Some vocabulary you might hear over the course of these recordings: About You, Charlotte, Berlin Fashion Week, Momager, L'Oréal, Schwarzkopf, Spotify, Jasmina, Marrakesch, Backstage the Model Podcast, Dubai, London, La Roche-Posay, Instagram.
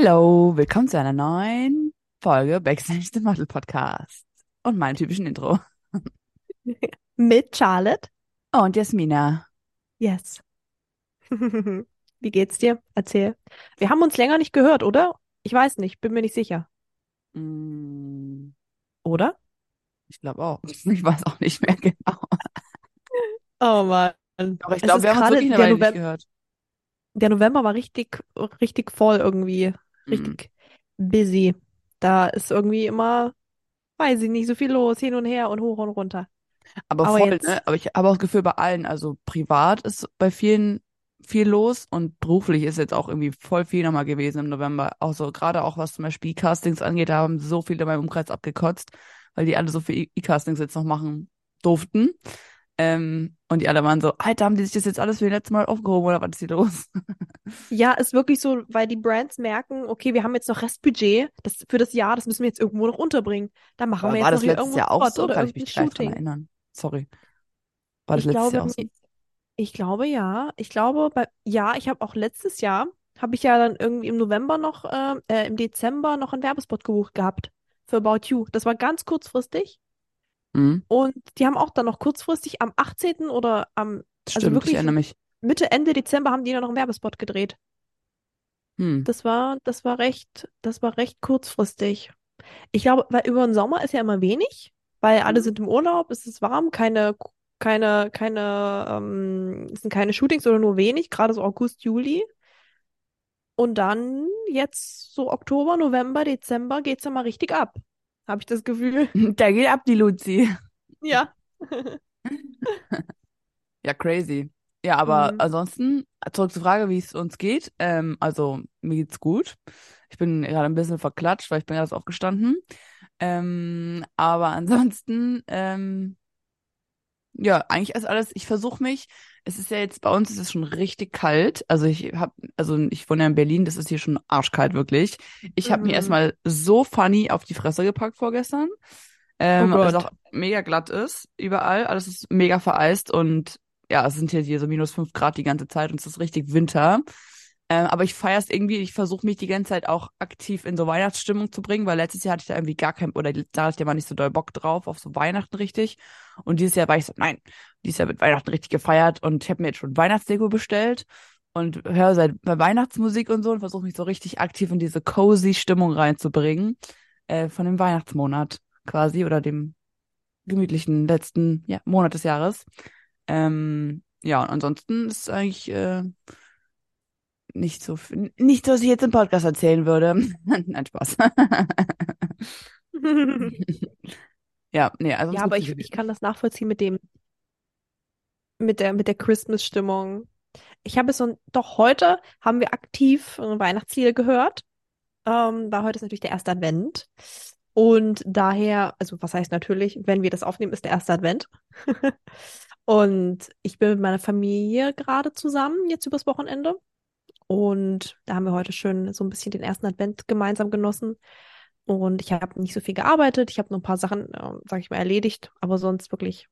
Hello, willkommen zu einer neuen Folge Backstage the Model Podcast und meinem typischen Intro. Mit Charlotte und Jasmina. Yes. Wie geht's dir? Erzähl. Wir haben uns länger nicht gehört, oder? Ich weiß nicht, bin mir nicht sicher. Oder? Ich glaube auch. Ich weiß auch nicht mehr genau. Oh Mann. Aber ich glaube, wir haben uns wirklich eine Weile nicht gehört. Der November war richtig voll irgendwie. Richtig busy. Da ist irgendwie immer, weiß ich nicht, so viel los, hin und her und hoch und runter. Aber voll, jetzt, ne? Aber ich habe auch das Gefühl, bei allen, also privat ist bei vielen viel los und beruflich ist jetzt auch irgendwie voll viel nochmal gewesen im November. Auch so, gerade auch was zum Beispiel E-Castings angeht, da haben so viele in meinem Umkreis abgekotzt, weil die alle so viele E-Castings jetzt noch machen durften. Und die alle waren so, Alter, haben die sich das jetzt alles für das letzte Mal aufgehoben oder was ist hier los? Ja, ist wirklich so, weil die Brands merken, okay, wir haben jetzt noch Restbudget für das Jahr, das müssen wir jetzt irgendwo noch unterbringen. Da machen aber wir jetzt noch hier irgendwo Sport auch so, oder kann ich mich gleich dran erinnern. Sorry. War das letztes Jahr auch so? Ich glaube, ja. Ich habe auch letztes Jahr, habe ich ja dann irgendwie im Dezember noch einen Werbespot gebucht gehabt für About You. Das war ganz kurzfristig. Und die haben auch dann noch kurzfristig am 18. oder Mitte, Ende Dezember haben die dann noch einen Werbespot gedreht. Das war recht kurzfristig. Ich glaube, weil über den Sommer ist ja immer wenig, weil alle sind im Urlaub, es ist warm, es sind keine Shootings oder nur wenig, gerade so August, Juli. Und dann jetzt so Oktober, November, Dezember geht's ja mal richtig ab. Habe ich das Gefühl. Da geht ab die Luzi. Ja. Ja, crazy. Ja, aber ansonsten, zurück zur Frage, wie es uns geht. Also, mir geht's gut. Ich bin gerade ein bisschen verklatscht, weil ich bin gerade aufgestanden. Aber ansonsten, ja, eigentlich ist alles, ich versuche mich, es ist ja jetzt, bei uns ist es schon richtig kalt, ich wohne ja in Berlin, das ist hier schon arschkalt, wirklich. Ich habe mir erstmal so funny auf die Fresse gepackt vorgestern, weil es auch mega glatt ist, überall, alles ist mega vereist und ja, es sind hier so -5 Grad die ganze Zeit und es ist richtig Winter. Aber ich feiere es irgendwie, ich versuche mich die ganze Zeit auch aktiv in so Weihnachtsstimmung zu bringen, weil letztes Jahr hatte ich da irgendwie da hatte ich da mal nicht so doll Bock drauf, auf so Weihnachten richtig. Und dieses Jahr war ich so, nein, dieses Jahr wird Weihnachten richtig gefeiert und ich habe mir jetzt schon Weihnachtsdeko bestellt und höre seit Weihnachtsmusik und so und versuche mich so richtig aktiv in diese cozy Stimmung reinzubringen, von dem Weihnachtsmonat quasi oder dem gemütlichen letzten Monat des Jahres. Ja, und ansonsten ist eigentlich... nicht so, dass ich jetzt im Podcast erzählen würde. Nein, Spaß. Ja, nee, also. Ja, aber ich kann das nachvollziehen mit der Christmas-Stimmung. Doch heute haben wir aktiv Weihnachtslieder gehört, weil heute ist natürlich der erste Advent. Und daher, also was heißt natürlich, wenn wir das aufnehmen, ist der erste Advent. Und ich bin mit meiner Familie gerade zusammen, jetzt übers Wochenende. Und da haben wir heute schön so ein bisschen den ersten Advent gemeinsam genossen. Und ich habe nicht so viel gearbeitet. Ich habe nur ein paar Sachen, sage ich mal, erledigt. Aber sonst wirklich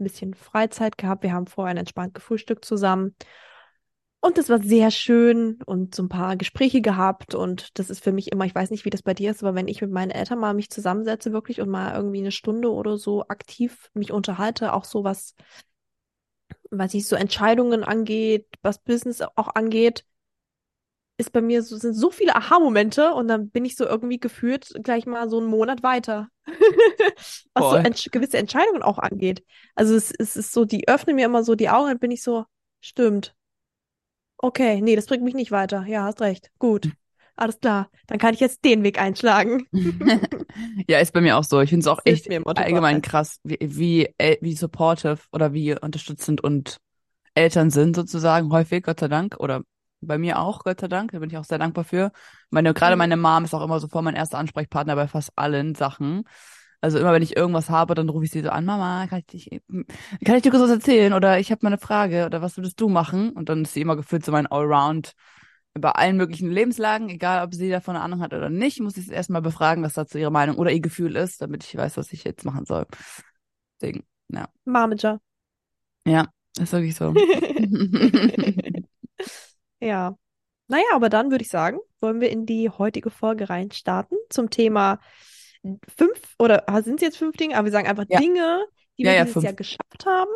ein bisschen Freizeit gehabt. Wir haben vorher entspannt gefrühstückt zusammen. Und das war sehr schön und so ein paar Gespräche gehabt. Und das ist für mich immer, ich weiß nicht, wie das bei dir ist, aber wenn ich mit meinen Eltern mal mich zusammensetze wirklich und mal irgendwie eine Stunde oder so aktiv mich unterhalte, auch so was Entscheidungen angeht, was Business auch angeht, ist bei mir so, sind so viele Aha-Momente und dann bin ich so irgendwie gefühlt gleich mal so einen Monat weiter. Was so gewisse Entscheidungen auch angeht. Also es ist so, die öffnen mir immer so die Augen und bin ich so, stimmt. Okay, nee, das bringt mich nicht weiter. Ja, hast recht. Gut. Alles klar. Dann kann ich jetzt den Weg einschlagen. Ja, ist bei mir auch so. Ich finde es auch echt allgemein krass, wie supportive oder wie unterstützend und Eltern sind sozusagen häufig, Gott sei Dank, oder bei mir auch, Gott sei Dank, da bin ich auch sehr dankbar für. Gerade meine Mom ist auch immer sofort mein erster Ansprechpartner bei fast allen Sachen. Also immer, wenn ich irgendwas habe, dann rufe ich sie so an, Mama, kann ich dir kurz was erzählen? Oder ich habe mal eine Frage oder was würdest du machen? Und dann ist sie immer gefühlt so mein Allround bei allen möglichen Lebenslagen, egal ob sie davon eine Ahnung hat oder nicht, muss ich es erstmal befragen, was dazu ihre Meinung oder ihr Gefühl ist, damit ich weiß, was ich jetzt machen soll. Deswegen, ja. Momager. Ja, ist wirklich so. Ja, Naja, aber dann würde ich sagen, wollen wir in die heutige Folge reinstarten zum Thema 5 oder sind es jetzt 5 Dinge? Aber wir sagen einfach ja. Dinge, die wir dieses 5. Jahr geschafft haben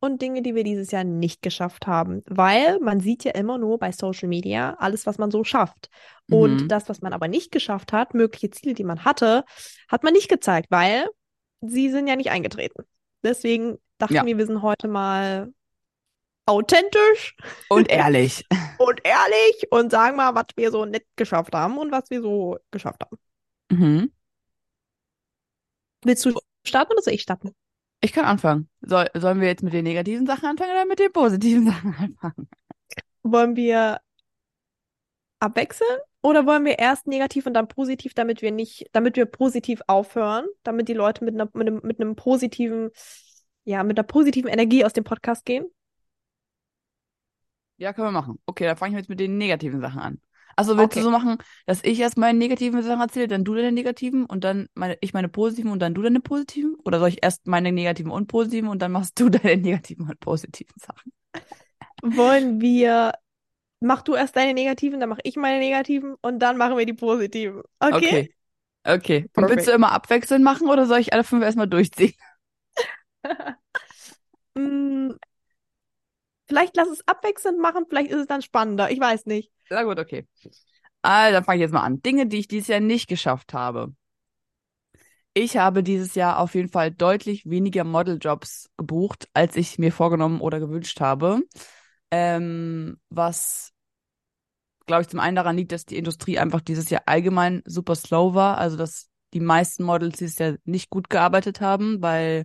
und Dinge, die wir dieses Jahr nicht geschafft haben. Weil man sieht ja immer nur bei Social Media alles, was man so schafft. Und das, was man aber nicht geschafft hat, mögliche Ziele, die man hatte, hat man nicht gezeigt, weil sie sind ja nicht eingetreten. Deswegen dachten wir, wir sind heute mal authentisch und ehrlich. Und sagen mal, was wir so nicht geschafft haben und was wir so geschafft haben. Mhm. Willst du starten oder soll ich starten? Ich kann anfangen. Sollen wir jetzt mit den negativen Sachen anfangen oder mit den positiven Sachen anfangen? Wollen wir abwechseln oder wollen wir erst negativ und dann positiv, damit wir positiv aufhören, damit die Leute mit einer positiven Energie aus dem Podcast gehen? Ja, können wir machen. Okay, dann fange ich jetzt mit den negativen Sachen an. Also willst du so machen, dass ich erst meine negativen Sachen erzähle, dann du deine negativen und dann meine positiven und dann du deine positiven? Oder soll ich erst meine negativen und positiven und dann machst du deine negativen und positiven Sachen? Mach du erst deine negativen, dann mache ich meine negativen und dann machen wir die positiven. Okay. Und willst du immer abwechselnd machen oder soll ich alle 5 erstmal durchziehen? Vielleicht lass es abwechselnd machen, vielleicht ist es dann spannender. Ich weiß nicht. Na gut, okay. Also, dann fange ich jetzt mal an. Dinge, die ich dieses Jahr nicht geschafft habe. Ich habe dieses Jahr auf jeden Fall deutlich weniger Modeljobs gebucht, als ich mir vorgenommen oder gewünscht habe. Was, glaube ich, zum einen daran liegt, dass die Industrie einfach dieses Jahr allgemein super slow war. Also, dass die meisten Models dieses Jahr nicht gut gearbeitet haben, weil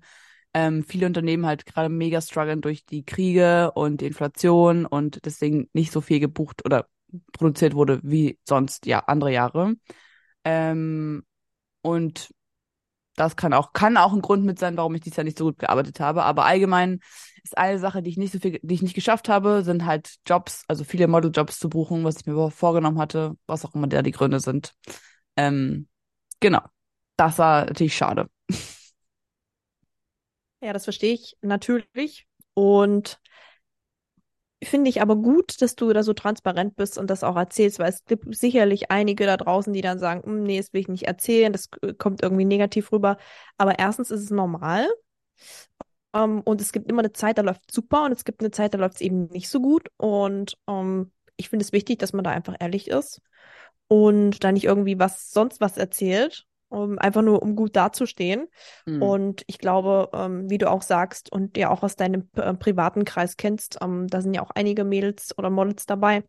viele Unternehmen halt gerade mega strugglen durch die Kriege und die Inflation und deswegen nicht so viel gebucht oder produziert wurde wie sonst andere Jahre. Und das kann auch ein Grund mit sein, warum ich dieses Jahr nicht so gut gearbeitet habe. Aber allgemein ist eine Sache, die ich nicht geschafft habe, sind halt Jobs, also viele Modeljobs zu buchen, was ich mir vorgenommen hatte, was auch immer da die Gründe sind. Genau. Das war natürlich schade. Ja, das verstehe ich natürlich und finde ich aber gut, dass du da so transparent bist und das auch erzählst, weil es gibt sicherlich einige da draußen, die dann sagen, nee, das will ich nicht erzählen, das kommt irgendwie negativ rüber, aber erstens ist es normal und es gibt immer eine Zeit, da läuft es super und es gibt eine Zeit, da läuft es eben nicht so gut und ich finde es wichtig, dass man da einfach ehrlich ist und da nicht irgendwie sonst was erzählt. Einfach nur, um gut dazustehen. Und ich glaube, wie du auch sagst und ja auch aus deinem privaten Kreis kennst, da sind ja auch einige Mädels oder Models dabei,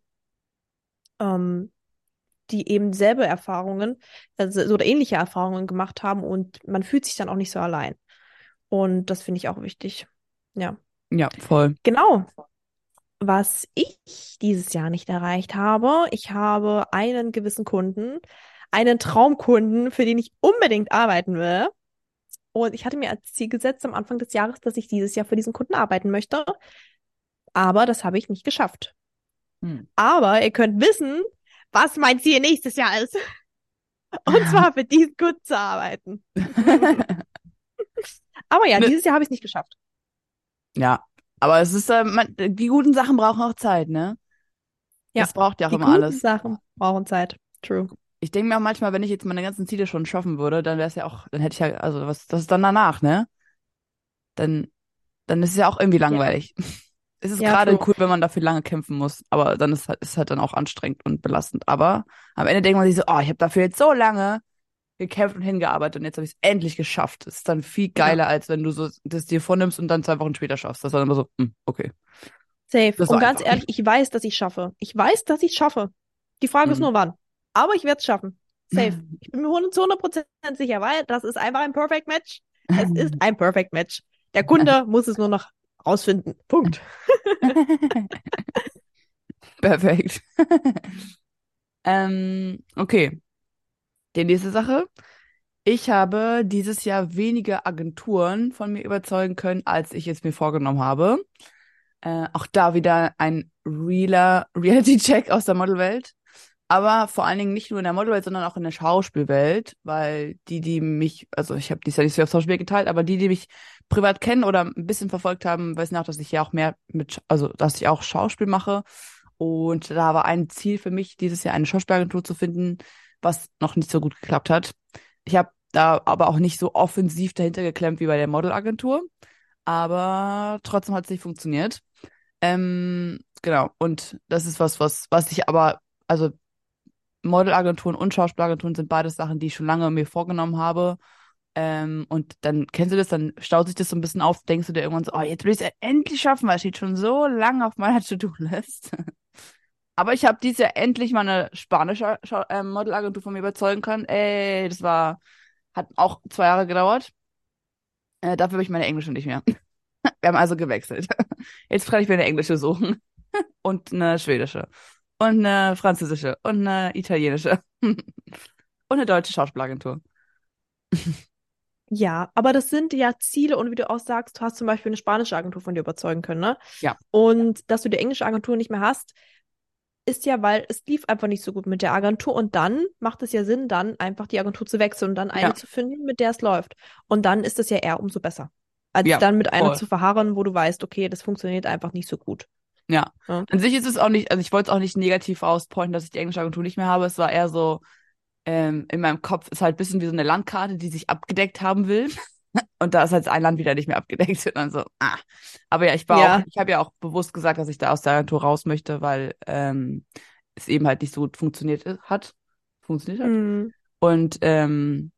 die eben selber Erfahrungen oder ähnliche Erfahrungen gemacht haben und man fühlt sich dann auch nicht so allein. Und das finde ich auch wichtig. Ja. Ja, voll. Genau. Was ich dieses Jahr nicht erreicht habe, ich habe einen gewissen Kunden, einen Traumkunden, für den ich unbedingt arbeiten will. Und ich hatte mir als Ziel gesetzt am Anfang des Jahres, dass ich dieses Jahr für diesen Kunden arbeiten möchte. Aber das habe ich nicht geschafft. Aber ihr könnt wissen, was mein Ziel nächstes Jahr ist. Und zwar für diesen Kunden zu arbeiten. Aber ja, dieses Jahr habe ich es nicht geschafft. Ja, aber es ist, die guten Sachen brauchen auch Zeit, ne? Ja, das braucht ja auch immer alles. Die guten Sachen brauchen Zeit, true. Ich denke mir auch manchmal, wenn ich jetzt meine ganzen Ziele schon schaffen würde, dann wäre es ja auch, dann hätte ich ja, also was, das ist dann danach, ne? Dann ist es ja auch irgendwie langweilig. Ja. Es ist gerade cool, wenn man dafür lange kämpfen muss, aber dann ist halt dann auch anstrengend und belastend. Aber am Ende denkt man sich so, ich habe dafür jetzt so lange gekämpft und hingearbeitet und jetzt habe ich es endlich geschafft. Das ist dann viel geiler, als wenn du so das dir vornimmst und dann 2 Wochen später schaffst. Das war dann immer so, okay. Safe. Und ganz ehrlich, ich weiß, dass ich schaffe. Die Frage ist nur, wann. Aber ich werde es schaffen. Safe. Ich bin mir zu 100% sicher, weil das ist einfach ein Perfect Match. Es ist ein Perfect Match. Der Kunde muss es nur noch rausfinden. Punkt. Perfekt. Okay. Die nächste Sache. Ich habe dieses Jahr weniger Agenturen von mir überzeugen können, als ich es mir vorgenommen habe. Auch da wieder ein realer Reality-Check aus der Modelwelt. Aber vor allen Dingen nicht nur in der Modelwelt, sondern auch in der Schauspielwelt, weil die mich, also ich habe dies ja nicht so auf Social Media geteilt, aber die mich privat kennen oder ein bisschen verfolgt haben, wissen auch, dass ich ja auch mehr dass ich auch Schauspiel mache Und da war ein Ziel für mich, dieses Jahr eine Schauspielagentur zu finden, was noch nicht so gut geklappt hat. Ich habe da aber auch nicht so offensiv dahinter geklemmt wie bei der Modelagentur. Aber trotzdem hat es nicht funktioniert. Genau, und das ist was ich aber, also Modelagenturen und Schauspielagenturen sind beides Sachen, die ich schon lange mir vorgenommen habe. Und dann kennst du das, dann staut sich das so ein bisschen auf, denkst du dir irgendwann so, oh, jetzt will ich es endlich schaffen, weil es steht schon so lange auf meiner To-Do-List. Aber ich habe dieses Jahr endlich meine spanische Modelagentur von mir überzeugen können. Ey, das hat auch 2 Jahre gedauert. Dafür habe ich meine englische nicht mehr. Wir haben also gewechselt. Jetzt kann ich mir eine englische suchen und eine schwedische und eine französische und eine italienische und eine deutsche Schauspielagentur. Ja, aber das sind ja Ziele und wie du auch sagst, du hast zum Beispiel eine spanische Agentur von dir überzeugen können, ne? Ja. Und dass du die englische Agentur nicht mehr hast, ist ja, weil es lief einfach nicht so gut mit der Agentur und dann macht es ja Sinn, dann einfach die Agentur zu wechseln und dann eine zu finden, mit der es läuft. Und dann ist es ja eher umso besser, als dann mit einer zu verharren, wo du weißt, okay, das funktioniert einfach nicht so gut. Ja, ja. An sich ist es auch nicht, also ich wollte es auch nicht negativ auspointen, dass ich die englische Agentur nicht mehr habe, es war eher so, in meinem Kopf ist halt ein bisschen wie so eine Landkarte, die sich abgedeckt haben will. Und da ist halt ein Land wieder nicht mehr abgedeckt. Und dann so, ah. Aber ja, ich habe ja auch bewusst gesagt, dass ich da aus der Agentur raus möchte, weil es eben halt nicht so gut funktioniert hat. Mhm. Und ich bin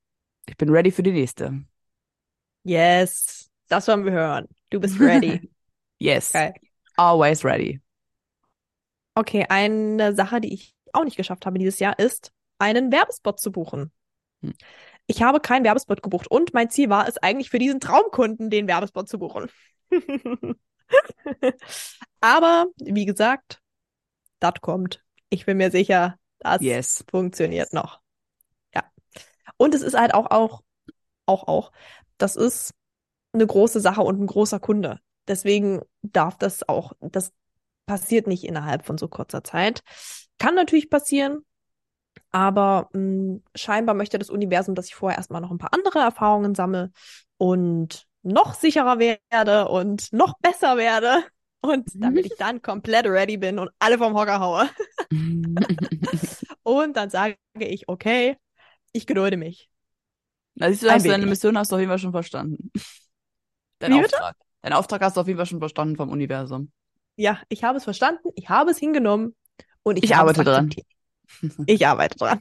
ready für die nächste. Yes, das wollen wir hören. Du bist ready. Yes, okay. Always ready. Okay, eine Sache, die ich auch nicht geschafft habe dieses Jahr, ist, einen Werbespot zu buchen. Ich habe keinen Werbespot gebucht und mein Ziel war es eigentlich für diesen Traumkunden, den Werbespot zu buchen. Aber, wie gesagt, das kommt. Ich bin mir sicher, das funktioniert noch. Ja. Und es ist halt auch, das ist eine große Sache und ein großer Kunde. Deswegen darf das auch, das passiert nicht innerhalb von so kurzer Zeit. Kann natürlich passieren, aber scheinbar möchte das Universum, dass ich vorher erstmal noch ein paar andere Erfahrungen sammle und noch sicherer werde und noch besser werde. Und damit ich dann komplett ready bin und alle vom Hocker haue. Und dann sage ich, okay, ich gedulde mich. Na, siehst du, hast deine Mission hast du auf jeden Fall schon verstanden. Deinen Auftrag hast du auf jeden Fall schon verstanden vom Universum. Ja, ich habe es verstanden, ich habe es hingenommen und ich arbeite dran. Ich arbeite dran.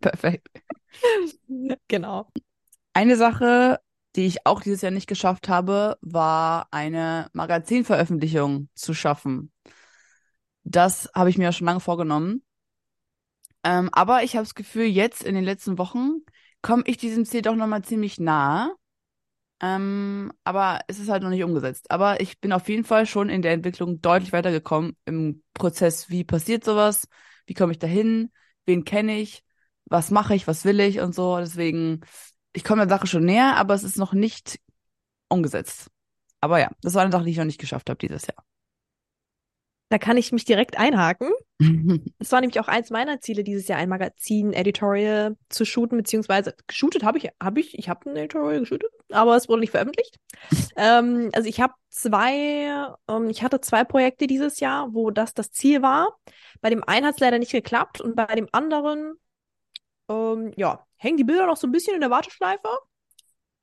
Perfekt. Genau. Eine Sache, die ich auch dieses Jahr nicht geschafft habe, war eine Magazinveröffentlichung zu schaffen. Das habe ich mir ja schon lange vorgenommen. Aber ich habe das Gefühl, jetzt in den letzten Wochen komme ich diesem Ziel doch nochmal ziemlich nahe. Aber es ist halt noch nicht umgesetzt. Aber ich bin auf jeden Fall schon in der Entwicklung deutlich weitergekommen im Prozess, wie passiert sowas? Wie komme ich da hin? Wen kenne ich? Was mache ich? Was will ich? Und so. Deswegen, ich komme der Sache schon näher, aber es ist noch nicht umgesetzt. Aber ja, das war eine Sache, die ich noch nicht geschafft habe dieses Jahr. Da kann ich mich direkt einhaken. Das war nämlich auch eins meiner Ziele dieses Jahr, ein Magazin-Editorial zu shooten, beziehungsweise geshootet habe ich ein Editorial geshootet, aber es wurde nicht veröffentlicht. Also ich hatte 2 Projekte dieses Jahr, wo das Ziel war. Bei dem einen hat es leider nicht geklappt und bei dem anderen, hängen die Bilder noch so ein bisschen in der Warteschleife.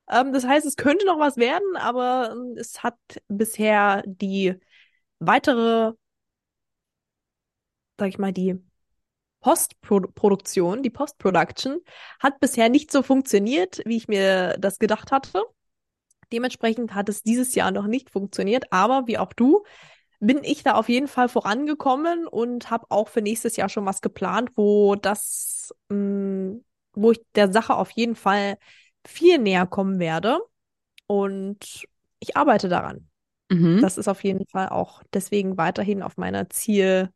Das heißt, es könnte noch was werden, aber es hat bisher die weitere, sag ich mal, die Postproduktion, die Post-Production hat bisher nicht so funktioniert, wie ich mir das gedacht hatte. Dementsprechend hat es dieses Jahr noch nicht funktioniert, aber wie auch du, bin ich da auf jeden Fall vorangekommen und habe auch für nächstes Jahr schon was geplant, wo ich der Sache auf jeden Fall viel näher kommen werde und ich arbeite daran. Mhm. Das ist auf jeden Fall auch deswegen weiterhin auf meiner Zielliste,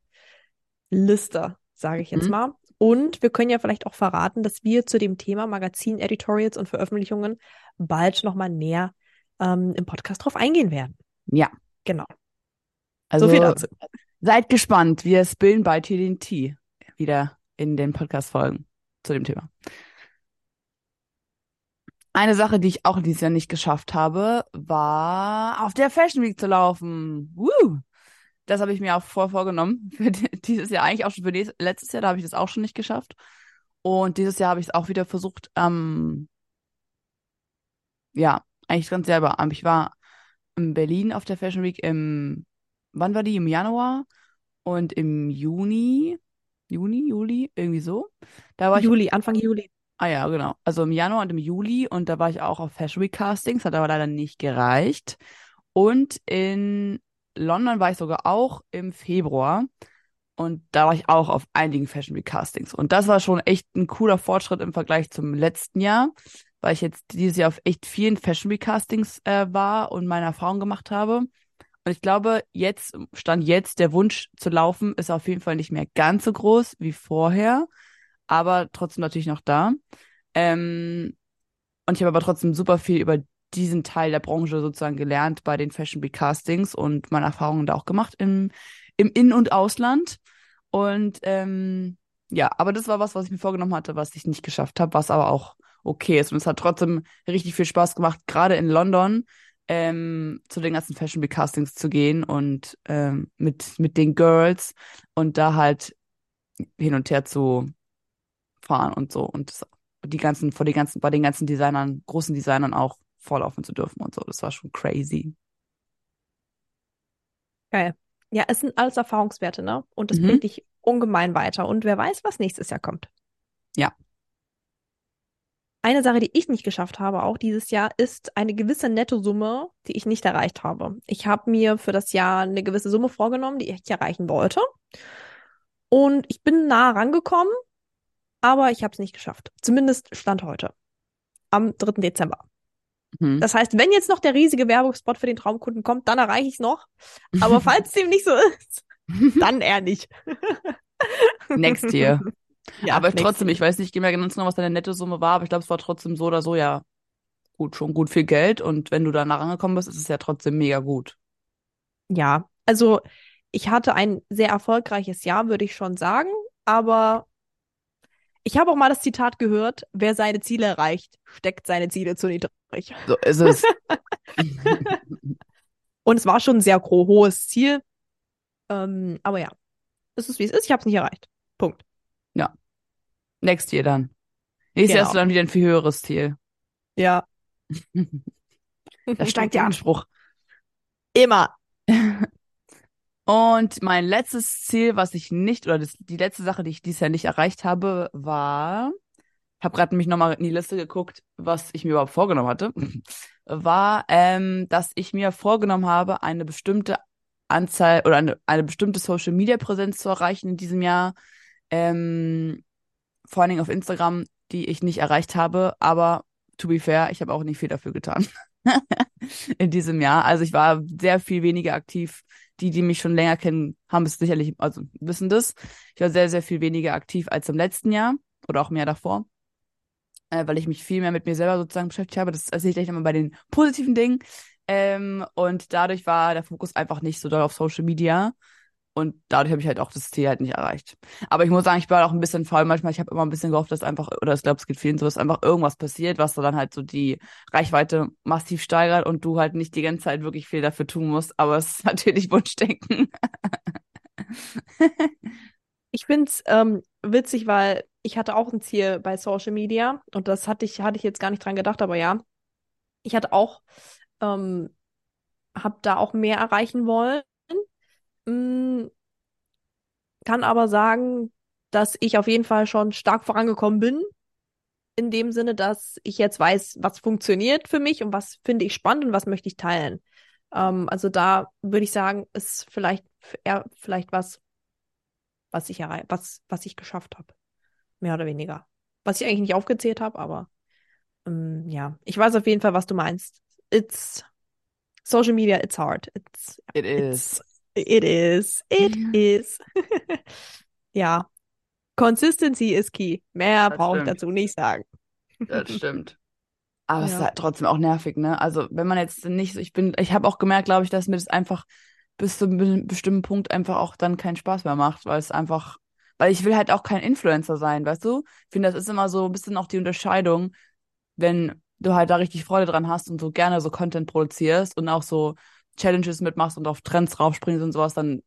sage ich jetzt mal. Und wir können ja vielleicht auch verraten, dass wir zu dem Thema Magazin-Editorials und Veröffentlichungen bald nochmal näher im Podcast drauf eingehen werden. Ja. Genau. Also, so viel dazu. Seid gespannt. Wir spillen bald hier den Tee wieder in den Podcast-Folgen zu dem Thema. Eine Sache, die ich auch dieses Jahr nicht geschafft habe, war auf der Fashion Week zu laufen. Woo! Das habe ich mir auch vorgenommen für dieses Jahr, eigentlich auch schon für letztes Jahr, da habe ich das auch schon nicht geschafft. Und dieses Jahr habe ich es auch wieder versucht, eigentlich ganz selber. Ich war in Berlin auf der Fashion Week wann war die? Im Januar und im Juli, irgendwie so. Da war Juli, Anfang Juli. Ah ja, genau. Also im Januar und im Juli, und da war ich auch auf Fashion Week Castings, hat aber leider nicht gereicht. Und in London war ich sogar auch im Februar, und da war ich auch auf einigen Fashion Week Castings, und das war schon echt ein cooler Fortschritt im Vergleich zum letzten Jahr, weil ich jetzt dieses Jahr auf echt vielen Fashion Week Castings war und meine Erfahrungen gemacht habe, und ich glaube, jetzt der Wunsch zu laufen ist auf jeden Fall nicht mehr ganz so groß wie vorher, aber trotzdem natürlich noch da, und ich habe aber trotzdem super viel über diesen Teil der Branche sozusagen gelernt bei den Fashion Week Castings und meine Erfahrungen da auch gemacht im In- und Ausland. Und aber das war was ich mir vorgenommen hatte, was ich nicht geschafft habe, was aber auch okay ist. Und es hat trotzdem richtig viel Spaß gemacht, gerade in London zu den ganzen Fashion Week Castings zu gehen und mit den Girls und da halt hin und her zu fahren und so. Und bei den ganzen Designern, großen Designern auch vorlaufen zu dürfen und so. Das war schon crazy. Geil. Ja, es sind alles Erfahrungswerte, ne? Und das bringt dich ungemein weiter. Und wer weiß, was nächstes Jahr kommt. Ja. Eine Sache, die ich nicht geschafft habe, auch dieses Jahr, ist eine gewisse Nettosumme, die ich nicht erreicht habe. Ich habe mir für das Jahr eine gewisse Summe vorgenommen, die ich erreichen wollte. Und ich bin nah rangekommen, aber ich habe es nicht geschafft. Zumindest Stand heute, am 3. Dezember. Das heißt, wenn jetzt noch der riesige Werbungspot für den Traumkunden kommt, dann erreiche ich es noch. Aber falls es dem nicht so ist, dann eher nicht. Next year. Ja, aber trotzdem, ich weiß nicht mehr genau, was deine Nettosumme war, aber ich glaube, es war trotzdem so oder so ja gut, schon gut viel Geld. Und wenn du da rangekommen bist, ist es ja trotzdem mega gut. Ja, also ich hatte ein sehr erfolgreiches Jahr, würde ich schon sagen. Aber ich habe auch mal das Zitat gehört, wer seine Ziele erreicht, steckt seine Ziele zu niedrig. So ist es. Und es war schon ein sehr hohes Ziel. Aber ja, es ist wie es ist, ich habe es nicht erreicht. Punkt. Ja. Next year dann. Nächstes Jahr hast du dann wieder ein viel höheres Ziel. Ja. Da steigt der Anspruch. Immer. Und mein letztes Ziel, was ich nicht, oder die letzte Sache, die ich dieses Jahr nicht erreicht habe, war, ich habe gerade nämlich nochmal in die Liste geguckt, was ich mir überhaupt vorgenommen hatte, war, dass ich mir vorgenommen habe, eine bestimmte Anzahl oder eine bestimmte Social-Media-Präsenz zu erreichen in diesem Jahr, vor allen Dingen auf Instagram, die ich nicht erreicht habe, aber to be fair, ich habe auch nicht viel dafür getan in diesem Jahr. Also ich war sehr viel weniger aktiv. Die mich schon länger kennen, haben es sicherlich, also wissen das. Ich war sehr, sehr viel weniger aktiv als im letzten Jahr oder auch im Jahr davor, weil ich mich viel mehr mit mir selber sozusagen beschäftigt habe. Das sehe ich gleich nochmal bei den positiven Dingen. Und dadurch war der Fokus einfach nicht so doll auf Social Media. Und dadurch habe ich halt auch das Ziel halt nicht erreicht. Aber ich muss sagen, ich war auch ein bisschen faul manchmal. Ich habe immer ein bisschen gehofft, dass einfach, oder ich glaube, es geht vielen so, dass einfach irgendwas passiert, was dann halt so die Reichweite massiv steigert und du halt nicht die ganze Zeit wirklich viel dafür tun musst. Aber es ist natürlich Wunschdenken. Ich finde es witzig, weil ich hatte auch ein Ziel bei Social Media und das hatte ich jetzt gar nicht dran gedacht, aber ja. Ich hatte auch, habe da auch mehr erreichen wollen. Kann aber sagen, dass ich auf jeden Fall schon stark vorangekommen bin. In dem Sinne, dass ich jetzt weiß, was funktioniert für mich und was finde ich spannend und was möchte ich teilen. Also da würde ich sagen, ist vielleicht was, was ich geschafft habe. Mehr oder weniger. Was ich eigentlich nicht aufgezählt habe, aber ja. Ich weiß auf jeden Fall, was du meinst. It's Social Media, it's hard. It is. Ja. Consistency is key. Mehr brauche ich dazu nicht sagen. Das stimmt. Aber es ist halt trotzdem auch nervig, ne? Also, wenn man jetzt nicht so, ich habe auch gemerkt, glaube ich, dass mir das einfach bis zu einem bestimmten Punkt einfach auch dann keinen Spaß mehr macht, weil ich will halt auch kein Influencer sein, weißt du? Ich finde, das ist immer so ein bisschen auch die Unterscheidung, wenn du halt da richtig Freude dran hast und so gerne so Content produzierst und auch so Challenges mitmachst und auf Trends raufspringst und sowas, dann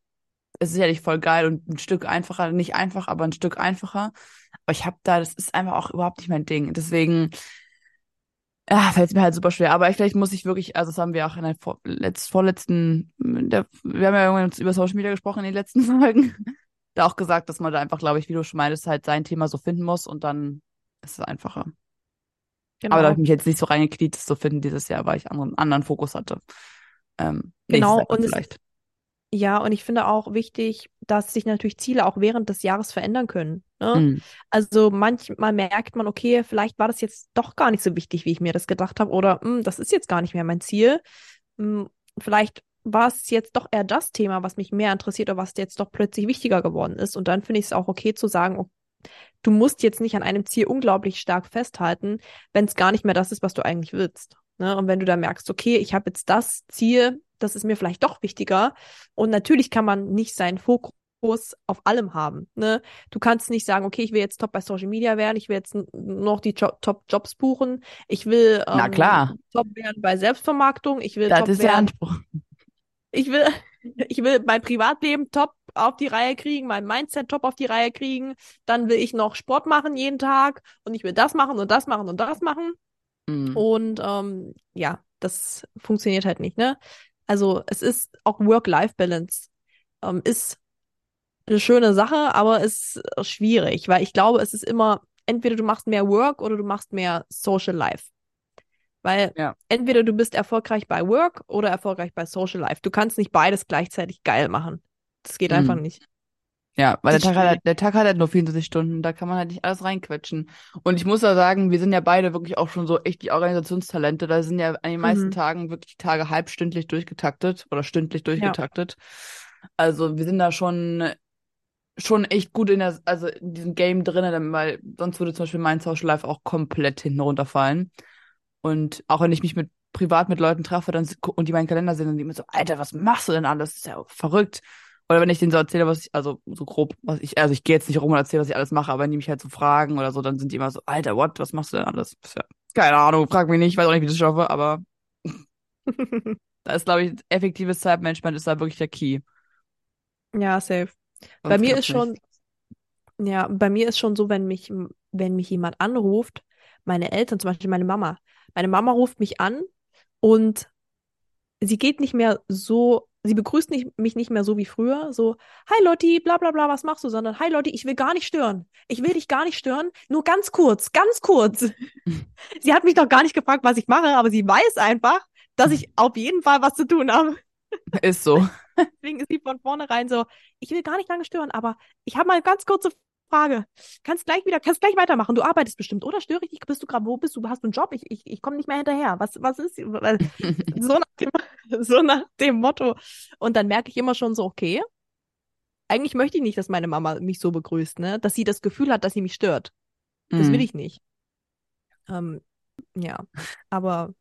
es ist sicherlich voll geil und ein Stück einfacher, nicht einfach, aber ein Stück einfacher. Aber ich habe da, das ist einfach auch überhaupt nicht mein Ding. Deswegen fällt es mir halt super schwer. Aber vielleicht muss ich wirklich, also das haben wir auch in der wir haben ja irgendwann über Social Media gesprochen in den letzten Folgen, da auch gesagt, dass man da einfach, glaube ich, wie du schon meintest, halt sein Thema so finden muss und dann ist es einfacher. Genau. Aber da habe ich mich jetzt nicht so reingekniet, das zu finden dieses Jahr, weil ich einen anderen Fokus hatte. Genau, und vielleicht. Ja, und ich finde auch wichtig, dass sich natürlich Ziele auch während des Jahres verändern können. Ne? Mhm. Also manchmal merkt man, okay, vielleicht war das jetzt doch gar nicht so wichtig, wie ich mir das gedacht habe. Oder das ist jetzt gar nicht mehr mein Ziel. Vielleicht war es jetzt doch eher das Thema, was mich mehr interessiert oder was jetzt doch plötzlich wichtiger geworden ist. Und dann finde ich es auch okay zu sagen, du musst jetzt nicht an einem Ziel unglaublich stark festhalten, wenn es gar nicht mehr das ist, was du eigentlich willst. Ne? Und wenn du da merkst, okay, ich habe jetzt das Ziel, das ist mir vielleicht doch wichtiger. Und natürlich kann man nicht seinen Fokus auf allem haben. Ne? Du kannst nicht sagen, okay, ich will jetzt top bei Social Media werden, ich will jetzt noch die Top-Jobs buchen, ich will top werden bei Selbstvermarktung, ich will top werden. Das ist der Anspruch. Ich will mein Privatleben top auf die Reihe kriegen, mein Mindset top auf die Reihe kriegen, dann will ich noch Sport machen jeden Tag und ich will das machen und das machen und das machen. Mhm. Und ja, das funktioniert halt nicht, ne? Also es ist auch Work-Life-Balance ist eine schöne Sache, aber ist schwierig, weil ich glaube, es ist immer, entweder du machst mehr Work oder du machst mehr Social Life. Weil entweder du bist erfolgreich bei Work oder erfolgreich bei Social Life. Du kannst nicht beides gleichzeitig geil machen. Das geht einfach nicht. Ja, weil der Tag hat halt nur 24 Stunden, da kann man halt nicht alles reinquetschen. Und ich muss ja sagen, wir sind ja beide wirklich auch schon so echt die Organisationstalente, da sind ja an den meisten Tagen wirklich Tage halbstündlich durchgetaktet oder stündlich durchgetaktet. Ja. Also wir sind da schon echt gut in diesem Game drin, weil sonst würde zum Beispiel mein Social Life auch komplett hinten runterfallen. Und auch wenn ich mich privat mit Leuten treffe dann und die meinen Kalender sehen, dann die immer so, Alter, was machst du denn alles? Das ist ja verrückt. Oder wenn ich denen so erzähle, ich gehe jetzt nicht rum und erzähle, was ich alles mache, aber wenn die mich halt so fragen oder so, dann sind die immer so, Alter, what, was machst du denn alles? Ja, keine Ahnung, frag mich nicht, ich weiß auch nicht, wie ich das schaffe, aber da ist, glaube ich, effektives Zeitmanagement ist da wirklich der Key. Ja, safe. Bei mir ist schon so, wenn mich jemand anruft, meine Eltern, zum Beispiel meine Mama. Meine Mama ruft mich an und sie begrüßt mich nicht mehr so wie früher, so, hi Lotti, bla bla bla, was machst du, sondern, hi Lotti, ich will gar nicht stören. Ich will dich gar nicht stören, nur ganz kurz, ganz kurz. Sie hat mich noch gar nicht gefragt, was ich mache, aber sie weiß einfach, dass ich auf jeden Fall was zu tun habe. Ist so. Deswegen ist sie von vornherein so, ich will gar nicht lange stören, aber ich habe mal eine ganz kurze Frage. Kannst gleich weitermachen. Du arbeitest bestimmt, oder? Störe ich dich? Bist du gerade, wo bist du? Hast du einen Job? Ich komme nicht mehr hinterher. Was ist? So nach dem Motto. Und dann merke ich immer schon so, okay, eigentlich möchte ich nicht, dass meine Mama mich so begrüßt, ne? Dass sie das Gefühl hat, dass sie mich stört. Das will ich nicht. Ja, aber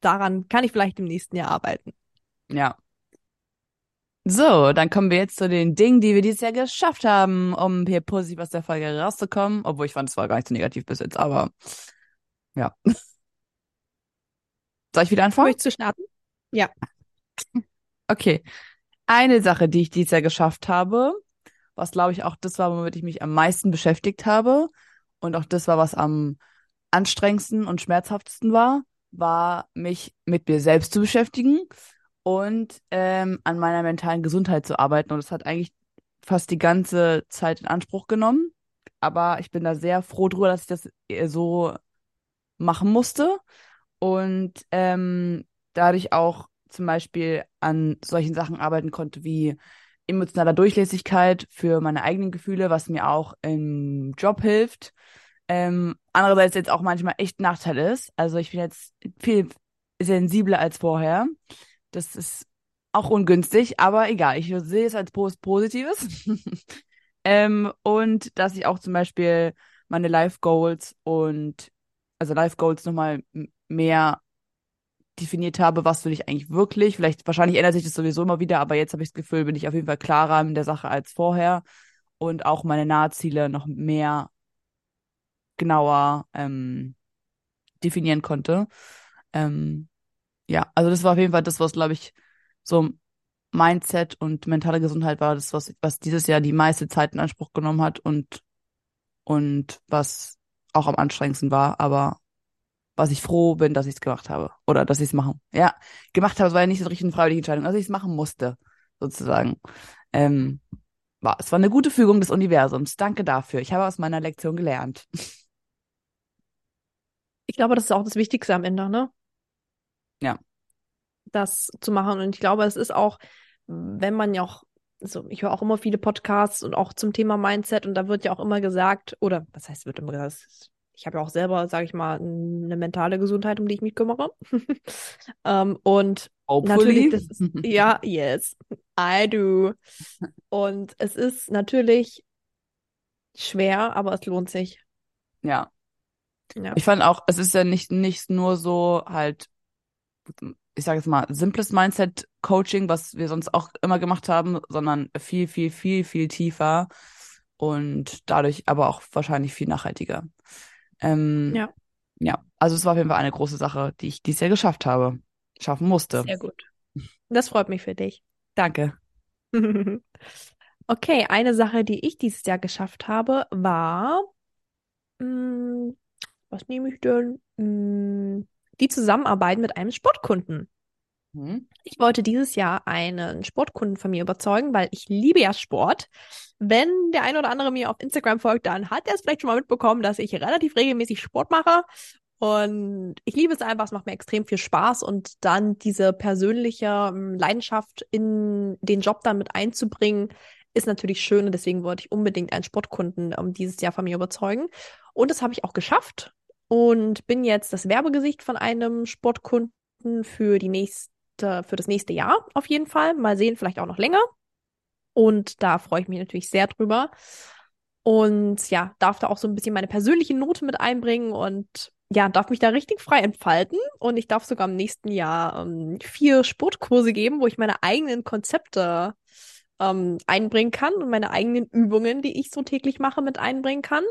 daran kann ich vielleicht im nächsten Jahr arbeiten. Ja. So, dann kommen wir jetzt zu den Dingen, die wir dieses Jahr geschafft haben, um hier positiv aus der Folge rauszukommen. Obwohl ich fand, es war gar nicht so negativ bis jetzt, aber ja. Soll ich wieder anfangen? Möchtest du starten? Ja. Okay. Eine Sache, die ich dieses Jahr geschafft habe, was glaube ich auch das war, womit ich mich am meisten beschäftigt habe und auch das war, was am anstrengendsten und schmerzhaftesten war mich mit mir selbst zu beschäftigen. Und an meiner mentalen Gesundheit zu arbeiten. Und das hat eigentlich fast die ganze Zeit in Anspruch genommen. Aber ich bin da sehr froh drüber, dass ich das so machen musste. Und dadurch auch zum Beispiel an solchen Sachen arbeiten konnte wie emotionaler Durchlässigkeit für meine eigenen Gefühle, was mir auch im Job hilft. Andererseits jetzt auch manchmal echt ein Nachteil ist. Also ich bin jetzt viel sensibler als vorher. Das ist auch ungünstig, aber egal. Ich sehe es als Positives. Und dass ich auch zum Beispiel meine Life Goals nochmal mehr definiert habe, was will ich eigentlich wirklich. Wahrscheinlich ändert sich das sowieso immer wieder, aber jetzt habe ich das Gefühl, bin ich auf jeden Fall klarer in der Sache als vorher. Und auch meine Nahziele noch mehr genauer definieren konnte. Ja, also das war auf jeden Fall das, was, glaube ich, so Mindset und mentale Gesundheit war das, was dieses Jahr die meiste Zeit in Anspruch genommen hat und was auch am anstrengendsten war, aber was ich froh bin, dass ich es gemacht habe oder dass ich es gemacht habe. Es war ja nicht so eine richtige freiwillige Entscheidung, dass ich es machen musste, sozusagen. Es war eine gute Fügung des Universums. Danke dafür. Ich habe aus meiner Lektion gelernt. Ich glaube, das ist auch das Wichtigste am Ende, ne? Ja. Das zu machen. Und ich glaube, es ist auch, wenn man ja auch, also ich höre auch immer viele Podcasts und auch zum Thema Mindset und da wird ja auch immer gesagt, oder was heißt, wird immer gesagt, ich habe ja auch selber, sage ich mal, eine mentale Gesundheit, um die ich mich kümmere. Und hopefully. Natürlich, das ist, ja, yes, I do. Und es ist natürlich schwer, aber es lohnt sich. Ja. Ja. Ich fand auch, es ist ja nicht nur so halt, ich sage jetzt mal, simples Mindset-Coaching, was wir sonst auch immer gemacht haben, sondern viel, viel, viel, viel tiefer und dadurch aber auch wahrscheinlich viel nachhaltiger. Ja, also es war auf jeden Fall eine große Sache, die ich dieses Jahr schaffen musste. Sehr gut. Das freut mich für dich. Danke. Okay, eine Sache, die ich dieses Jahr geschafft habe, war, was nehme ich denn? Die Zusammenarbeit mit einem Sportkunden. Ich wollte dieses Jahr einen Sportkunden von mir überzeugen, weil ich liebe ja Sport. Wenn der ein oder andere mir auf Instagram folgt, dann hat er es vielleicht schon mal mitbekommen, dass ich relativ regelmäßig Sport mache. Und ich liebe es einfach, es macht mir extrem viel Spaß. Und dann diese persönliche Leidenschaft in den Job dann mit einzubringen, ist natürlich schön. Und deswegen wollte ich unbedingt einen Sportkunden dieses Jahr von mir überzeugen. Und das habe ich auch geschafft. Und bin jetzt das Werbegesicht von einem Sportkunden für das nächste Jahr auf jeden Fall. Mal sehen, vielleicht auch noch länger. Und da freue ich mich natürlich sehr drüber. Und ja, darf da auch so ein bisschen meine persönliche Note mit einbringen und ja, darf mich da richtig frei entfalten. Und ich darf sogar im nächsten Jahr 4 Sportkurse geben, wo ich meine eigenen Konzepte einbringen kann und meine eigenen Übungen, die ich so täglich mache, mit einbringen kann.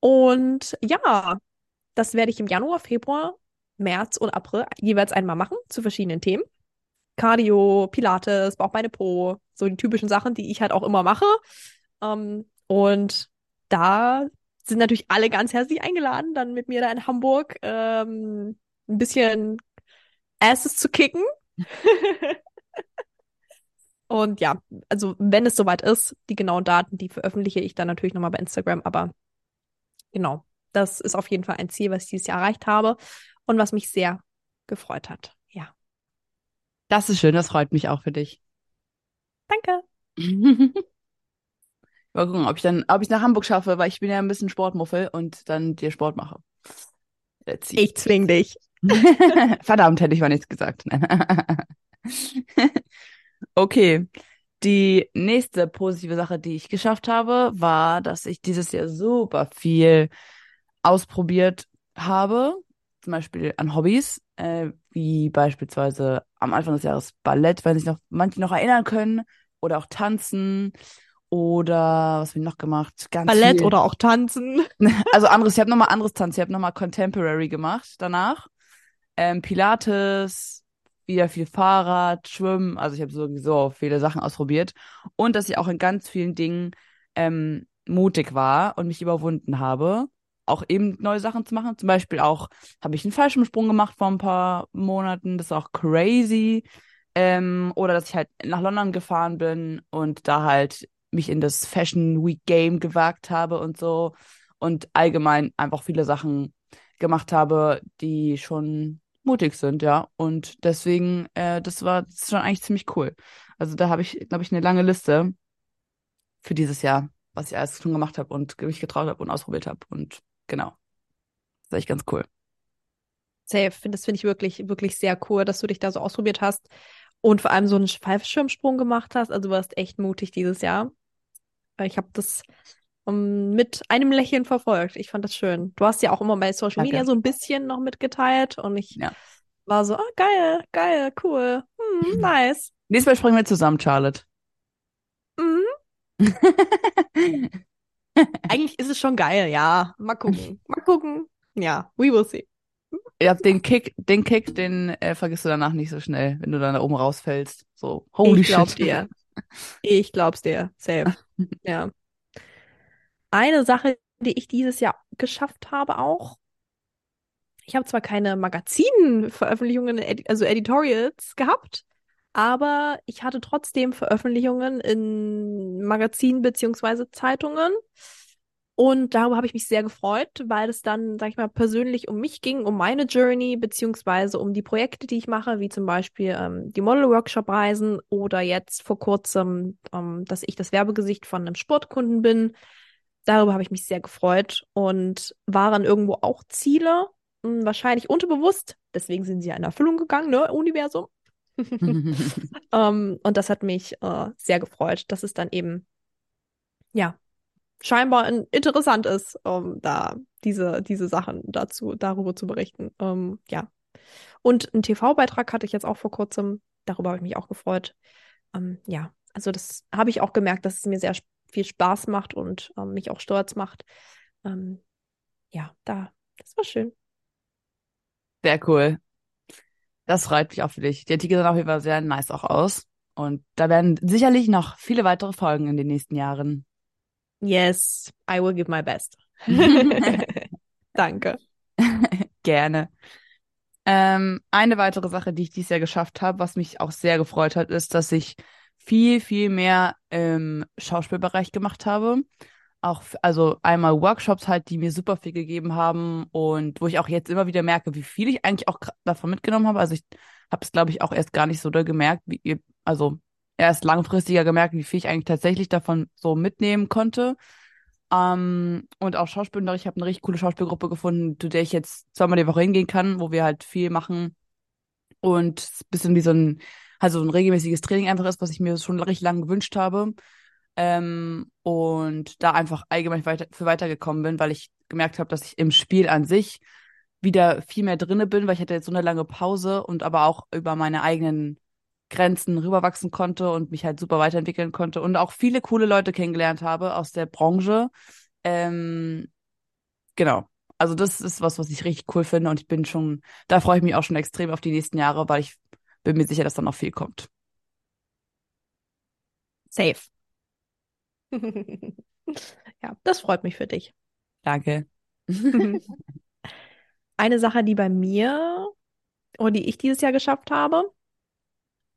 Und ja, das werde ich im Januar, Februar, März und April jeweils einmal machen zu verschiedenen Themen. Cardio, Pilates, Bauch-Beine-Po, so die typischen Sachen, die ich halt auch immer mache. Und da sind natürlich alle ganz herzlich eingeladen, dann mit mir da in Hamburg ein bisschen Asses zu kicken. Und ja, also wenn es soweit ist, die genauen Daten, die veröffentliche ich dann natürlich nochmal bei Instagram. Aber genau, das ist auf jeden Fall ein Ziel, was ich dieses Jahr erreicht habe. Und was mich sehr gefreut hat, ja. Das ist schön, das freut mich auch für dich. Danke. Mal gucken, ob ich nach Hamburg schaffe, weil ich bin ja ein bisschen Sportmuffel und dann dir Sport mache. Ich zwing dich. Verdammt, hätte ich mal nichts gesagt. Okay, die nächste positive Sache, die ich geschafft habe, war, dass ich dieses Jahr super viel ausprobiert habe. Zum Beispiel an Hobbys, wie beispielsweise am Anfang des Jahres Ballett, weil sich noch manche noch erinnern können, oder auch Tanzen oder was habe ich noch gemacht? Ganz Ballett viel. Oder auch Tanzen. Also anderes, ich habe nochmal anderes Tanzen, ich habe nochmal Contemporary gemacht danach. Pilates, wieder viel Fahrrad, Schwimmen, also ich habe sowieso viele Sachen ausprobiert und dass ich auch in ganz vielen Dingen mutig war und mich überwunden habe, auch eben neue Sachen zu machen. Zum Beispiel auch, habe ich einen Fallschirmsprung gemacht vor ein paar Monaten. Das ist auch crazy. Oder dass ich halt nach London gefahren bin und da halt mich in das Fashion Week Game gewagt habe und so. Und allgemein einfach viele Sachen gemacht habe, die schon mutig sind, ja. Und deswegen, das ist schon eigentlich ziemlich cool. Also da habe ich, glaube ich, eine lange Liste für dieses Jahr, was ich alles schon gemacht habe und mich getraut habe und ausprobiert habe. Und genau. Das ist eigentlich ganz cool. Safe. Das finde ich wirklich, wirklich sehr cool, dass du dich da so ausprobiert hast und vor allem so einen Fallschirmsprung gemacht hast. Also du warst echt mutig dieses Jahr. Ich habe das mit einem Lächeln verfolgt. Ich fand das schön. Du hast ja auch immer bei Social Media so ein bisschen noch mitgeteilt und ich war so, oh, geil, cool, nice. Nächstes Mal springen wir zusammen, Charlotte. Eigentlich ist es schon geil, ja. Mal gucken. Ja, we will see. Ja, den Kick, den vergisst du danach nicht so schnell, wenn du dann da oben rausfällst. So, holy shit. Ich glaub's dir. Safe. Ja. Eine Sache, die ich dieses Jahr geschafft habe auch, ich habe zwar keine Magazinveröffentlichungen, also Editorials gehabt, aber ich hatte trotzdem Veröffentlichungen in Magazinen bzw. Zeitungen. Und darüber habe ich mich sehr gefreut, weil es dann, sag ich mal, persönlich um mich ging, um meine Journey, beziehungsweise um die Projekte, die ich mache, wie zum Beispiel die Model-Workshop-Reisen oder jetzt vor kurzem, dass ich das Werbegesicht von einem Sportkunden bin. Darüber habe ich mich sehr gefreut und waren irgendwo auch Ziele, wahrscheinlich unterbewusst, deswegen sind sie ja in Erfüllung gegangen, ne, Universum. Und das hat mich sehr gefreut, dass es dann eben, ja, scheinbar interessant ist, da diese Sachen darüber zu berichten. Ja. Und einen TV-Beitrag hatte ich jetzt auch vor kurzem. Darüber habe ich mich auch gefreut. Ja, also das habe ich auch gemerkt, dass es mir sehr viel Spaß macht und mich auch stolz macht. Ja, das war schön. Sehr cool. Das freut mich auch für dich. Die Artikel sahen auf jeden Fall sehr nice auch aus. Und da werden sicherlich noch viele weitere Folgen in den nächsten Jahren. Yes, I will give my best. Danke. Gerne. Eine weitere Sache, die ich dieses Jahr geschafft habe, was mich auch sehr gefreut hat, ist, dass ich viel, viel mehr im Schauspielbereich gemacht habe. Auch, also einmal Workshops halt, die mir super viel gegeben haben und wo ich auch jetzt immer wieder merke, wie viel ich eigentlich auch davon mitgenommen habe. Also ich habe es, glaube ich, auch erst gar nicht so doll gemerkt, erst langfristiger gemerkt, wie viel ich eigentlich tatsächlich davon so mitnehmen konnte. Und auch Schauspielunterricht. Ich habe eine richtig coole Schauspielgruppe gefunden, zu der ich jetzt zweimal die Woche hingehen kann, wo wir halt viel machen. Und es ein bisschen wie so ein regelmäßiges Training einfach ist, was ich mir schon richtig lange gewünscht habe. Und da einfach allgemein weitergekommen bin, weil ich gemerkt habe, dass ich im Spiel an sich wieder viel mehr drinne bin, weil ich hatte jetzt so eine lange Pause und aber auch über meine eigenen Grenzen rüberwachsen konnte und mich halt super weiterentwickeln konnte und auch viele coole Leute kennengelernt habe aus der Branche. Genau. Also das ist was ich richtig cool finde und da freue ich mich auch schon extrem auf die nächsten Jahre, weil ich bin mir sicher, dass da noch viel kommt. Safe. Ja, das freut mich für dich. Danke. Eine Sache, die bei mir oder die ich dieses Jahr geschafft habe,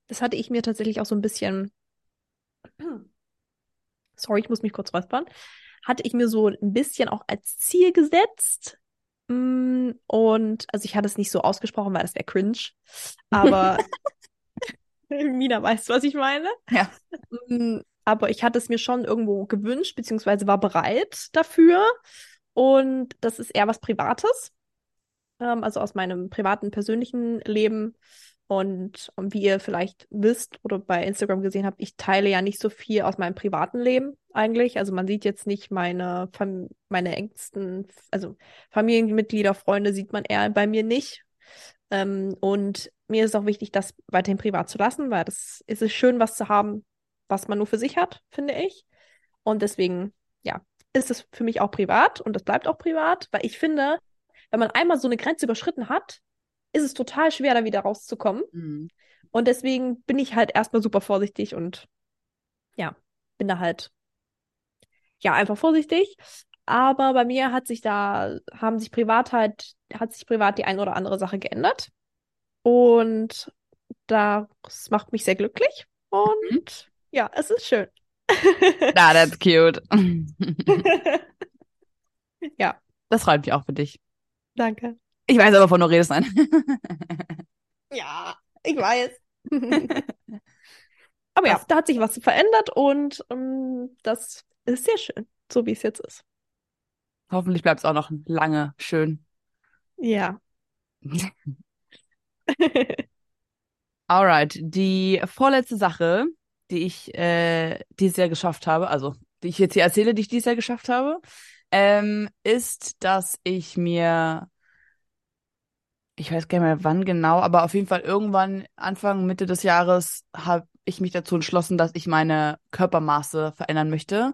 das hatte ich mir tatsächlich auch so ein bisschen, sorry, ich muss mich kurz räuspern, hatte ich mir so ein bisschen auch als Ziel gesetzt. Und, also ich hatte es nicht so ausgesprochen, weil das wäre cringe. Aber Mina weiß, was ich meine. Ja. Aber ich hatte es mir schon irgendwo gewünscht, beziehungsweise war bereit dafür. Und das ist eher was Privates. Also aus meinem privaten, persönlichen Leben. Und wie ihr vielleicht wisst oder bei Instagram gesehen habt, ich teile ja nicht so viel aus meinem privaten Leben eigentlich. Also man sieht jetzt nicht meine engsten, also Familienmitglieder, Freunde sieht man eher bei mir nicht. Und mir ist auch wichtig, das weiterhin privat zu lassen, weil es ist schön, was zu haben, was man nur für sich hat, finde ich. Und deswegen, ja, ist es für mich auch privat und das bleibt auch privat, weil ich finde, wenn man einmal so eine Grenze überschritten hat, ist es total schwer, da wieder rauszukommen. Mhm. Und deswegen bin ich halt erstmal super vorsichtig und ja, bin da halt ja einfach vorsichtig. Aber bei mir hat sich privat die ein oder andere Sache geändert. Und das macht mich sehr glücklich. Und ja, es ist schön. Na, that's cute. Ja. Das freut mich auch für dich. Danke. Ich weiß aber, von wo du redest, nein. Ja, ich weiß. Aber ja, da hat sich was verändert und das ist sehr schön, so wie es jetzt ist. Hoffentlich bleibt es auch noch lange schön. Ja. Alright, die vorletzte Sache, die ich dieses Jahr geschafft habe, also die ich jetzt hier erzähle, die ich dieses Jahr geschafft habe, ist, dass ich mir... Ich weiß gar nicht mehr, wann genau, aber auf jeden Fall irgendwann Anfang, Mitte des Jahres habe ich mich dazu entschlossen, dass ich meine Körpermaße verändern möchte.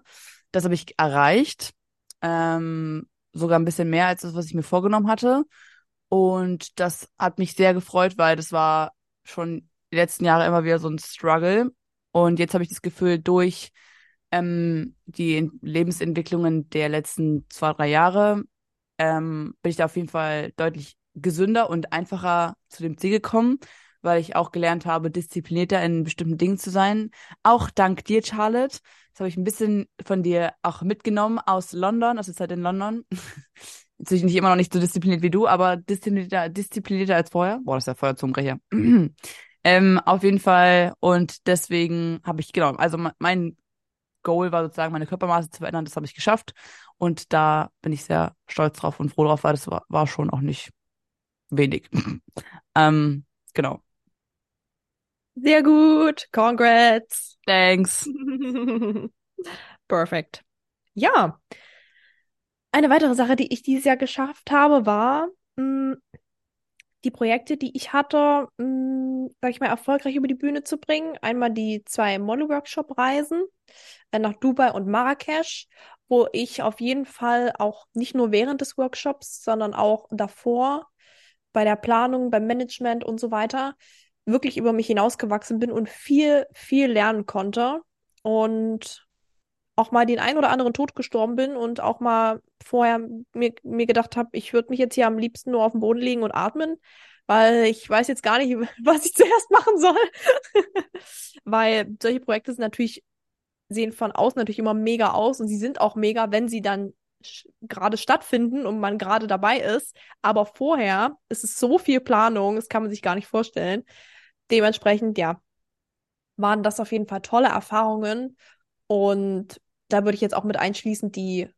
Das habe ich erreicht. Sogar ein bisschen mehr als das, was ich mir vorgenommen hatte. Und das hat mich sehr gefreut, weil das war schon die letzten Jahre immer wieder so ein Struggle. Und jetzt habe ich das Gefühl, durch die Lebensentwicklungen der letzten 2-3 Jahre bin ich da auf jeden Fall deutlich gesünder und einfacher zu dem Ziel gekommen, weil ich auch gelernt habe, disziplinierter in bestimmten Dingen zu sein. Auch dank dir, Charlotte. Das habe ich ein bisschen von dir auch mitgenommen aus London, aus der Zeit in London. Natürlich nicht immer noch nicht so diszipliniert wie du, aber disziplinierter als vorher. Boah, das ist ja Feuer zum Brecher. Auf jeden Fall. Und deswegen habe ich, genau, also mein Goal war sozusagen, meine Körpermaße zu verändern. Das habe ich geschafft. Und da bin ich sehr stolz drauf und froh drauf, weil das war schon auch nicht wenig. Genau. Sehr gut. Congrats. Thanks. Perfect. Ja. Eine weitere Sache, die ich dieses Jahr geschafft habe, war, die Projekte, die ich hatte, sag ich mal, erfolgreich über die Bühne zu bringen. Einmal die 2 Model-Workshop-Reisen nach Dubai und Marrakesch, wo ich auf jeden Fall auch nicht nur während des Workshops, sondern auch davor bei der Planung, beim Management und so weiter wirklich über mich hinausgewachsen bin und viel, viel lernen konnte und auch mal den einen oder anderen Tod gestorben bin und auch mal vorher mir gedacht habe, ich würde mich jetzt hier am liebsten nur auf dem Boden legen und atmen, weil ich weiß jetzt gar nicht, was ich zuerst machen soll. Weil solche Projekte sind natürlich, sehen von außen natürlich immer mega aus und sie sind auch mega, wenn sie dann gerade stattfinden und man gerade dabei ist. Aber vorher ist es so viel Planung, das kann man sich gar nicht vorstellen. Dementsprechend, ja, waren das auf jeden Fall tolle Erfahrungen. Und da würde ich jetzt auch mit einschließen, die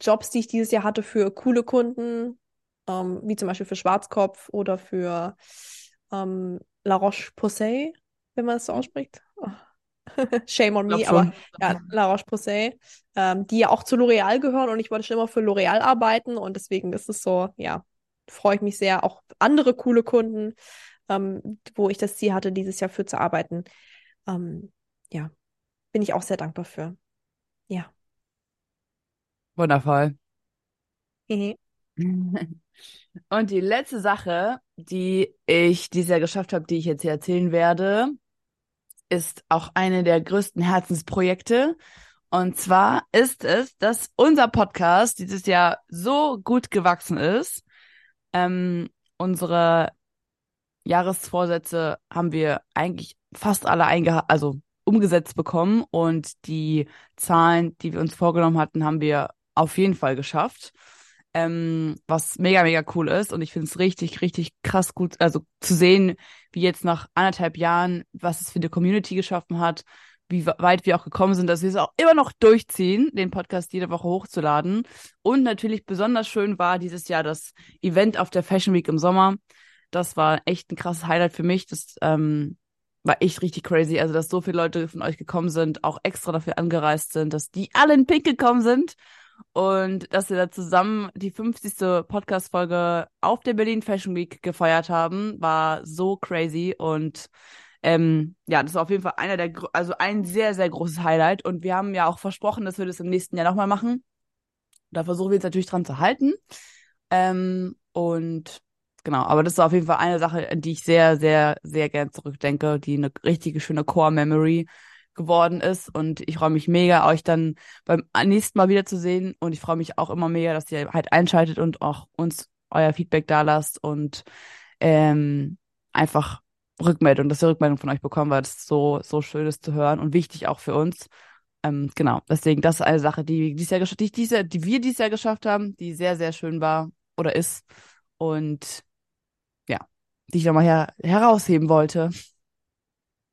Jobs, die ich dieses Jahr hatte für coole Kunden, wie zum Beispiel für Schwarzkopf oder für La Roche-Posay, wenn man das so ausspricht. Oh. Shame on me, aber ja, La Roche-Posay, die ja auch zu L'Oréal gehören und ich wollte schon immer für L'Oréal arbeiten und deswegen ist es so, ja, freue ich mich sehr, auch andere coole Kunden, wo ich das Ziel hatte, dieses Jahr für zu arbeiten. Ja. Bin ich auch sehr dankbar für. Ja. Wundervoll. Und die letzte Sache, die ich dieses Jahr geschafft habe, die ich jetzt hier erzählen werde, ist auch eine der größten Herzensprojekte. Und zwar ist es, dass unser Podcast dieses Jahr so gut gewachsen ist. Unsere Jahresvorsätze haben wir eigentlich fast alle umgesetzt bekommen und die Zahlen, die wir uns vorgenommen hatten, haben wir auf jeden Fall geschafft, was mega, mega cool ist und ich finde es richtig, richtig krass gut, also zu sehen, wie jetzt nach anderthalb Jahren, was es für eine Community geschaffen hat, wie weit wir auch gekommen sind, dass wir es auch immer noch durchziehen, den Podcast jede Woche hochzuladen und natürlich besonders schön war dieses Jahr das Event auf der Fashion Week im Sommer, das war echt ein krasses Highlight für mich, das war echt richtig crazy, also dass so viele Leute von euch gekommen sind, auch extra dafür angereist sind, dass die alle in Pink gekommen sind und dass wir da zusammen die 50. Podcast-Folge auf der Berlin Fashion Week gefeiert haben, war so crazy und ja, das war auf jeden Fall ein sehr, sehr großes Highlight und wir haben ja auch versprochen, dass wir das im nächsten Jahr nochmal machen. Da versuchen wir jetzt natürlich dran zu halten und genau, aber das ist auf jeden Fall eine Sache, an die ich sehr, sehr, sehr gern zurückdenke, die eine richtige schöne Core-Memory geworden ist und ich freue mich mega, euch dann beim nächsten Mal wiederzusehen und ich freue mich auch immer mega, dass ihr halt einschaltet und auch uns euer Feedback da lasst und einfach Rückmeldung, dass wir Rückmeldung von euch bekommen, weil das so, so schön ist zu hören und wichtig auch für uns. Genau, deswegen, das ist eine Sache, die wir dieses Jahr geschafft haben, die sehr, sehr schön war oder ist und ja, die ich nochmal herausheben wollte.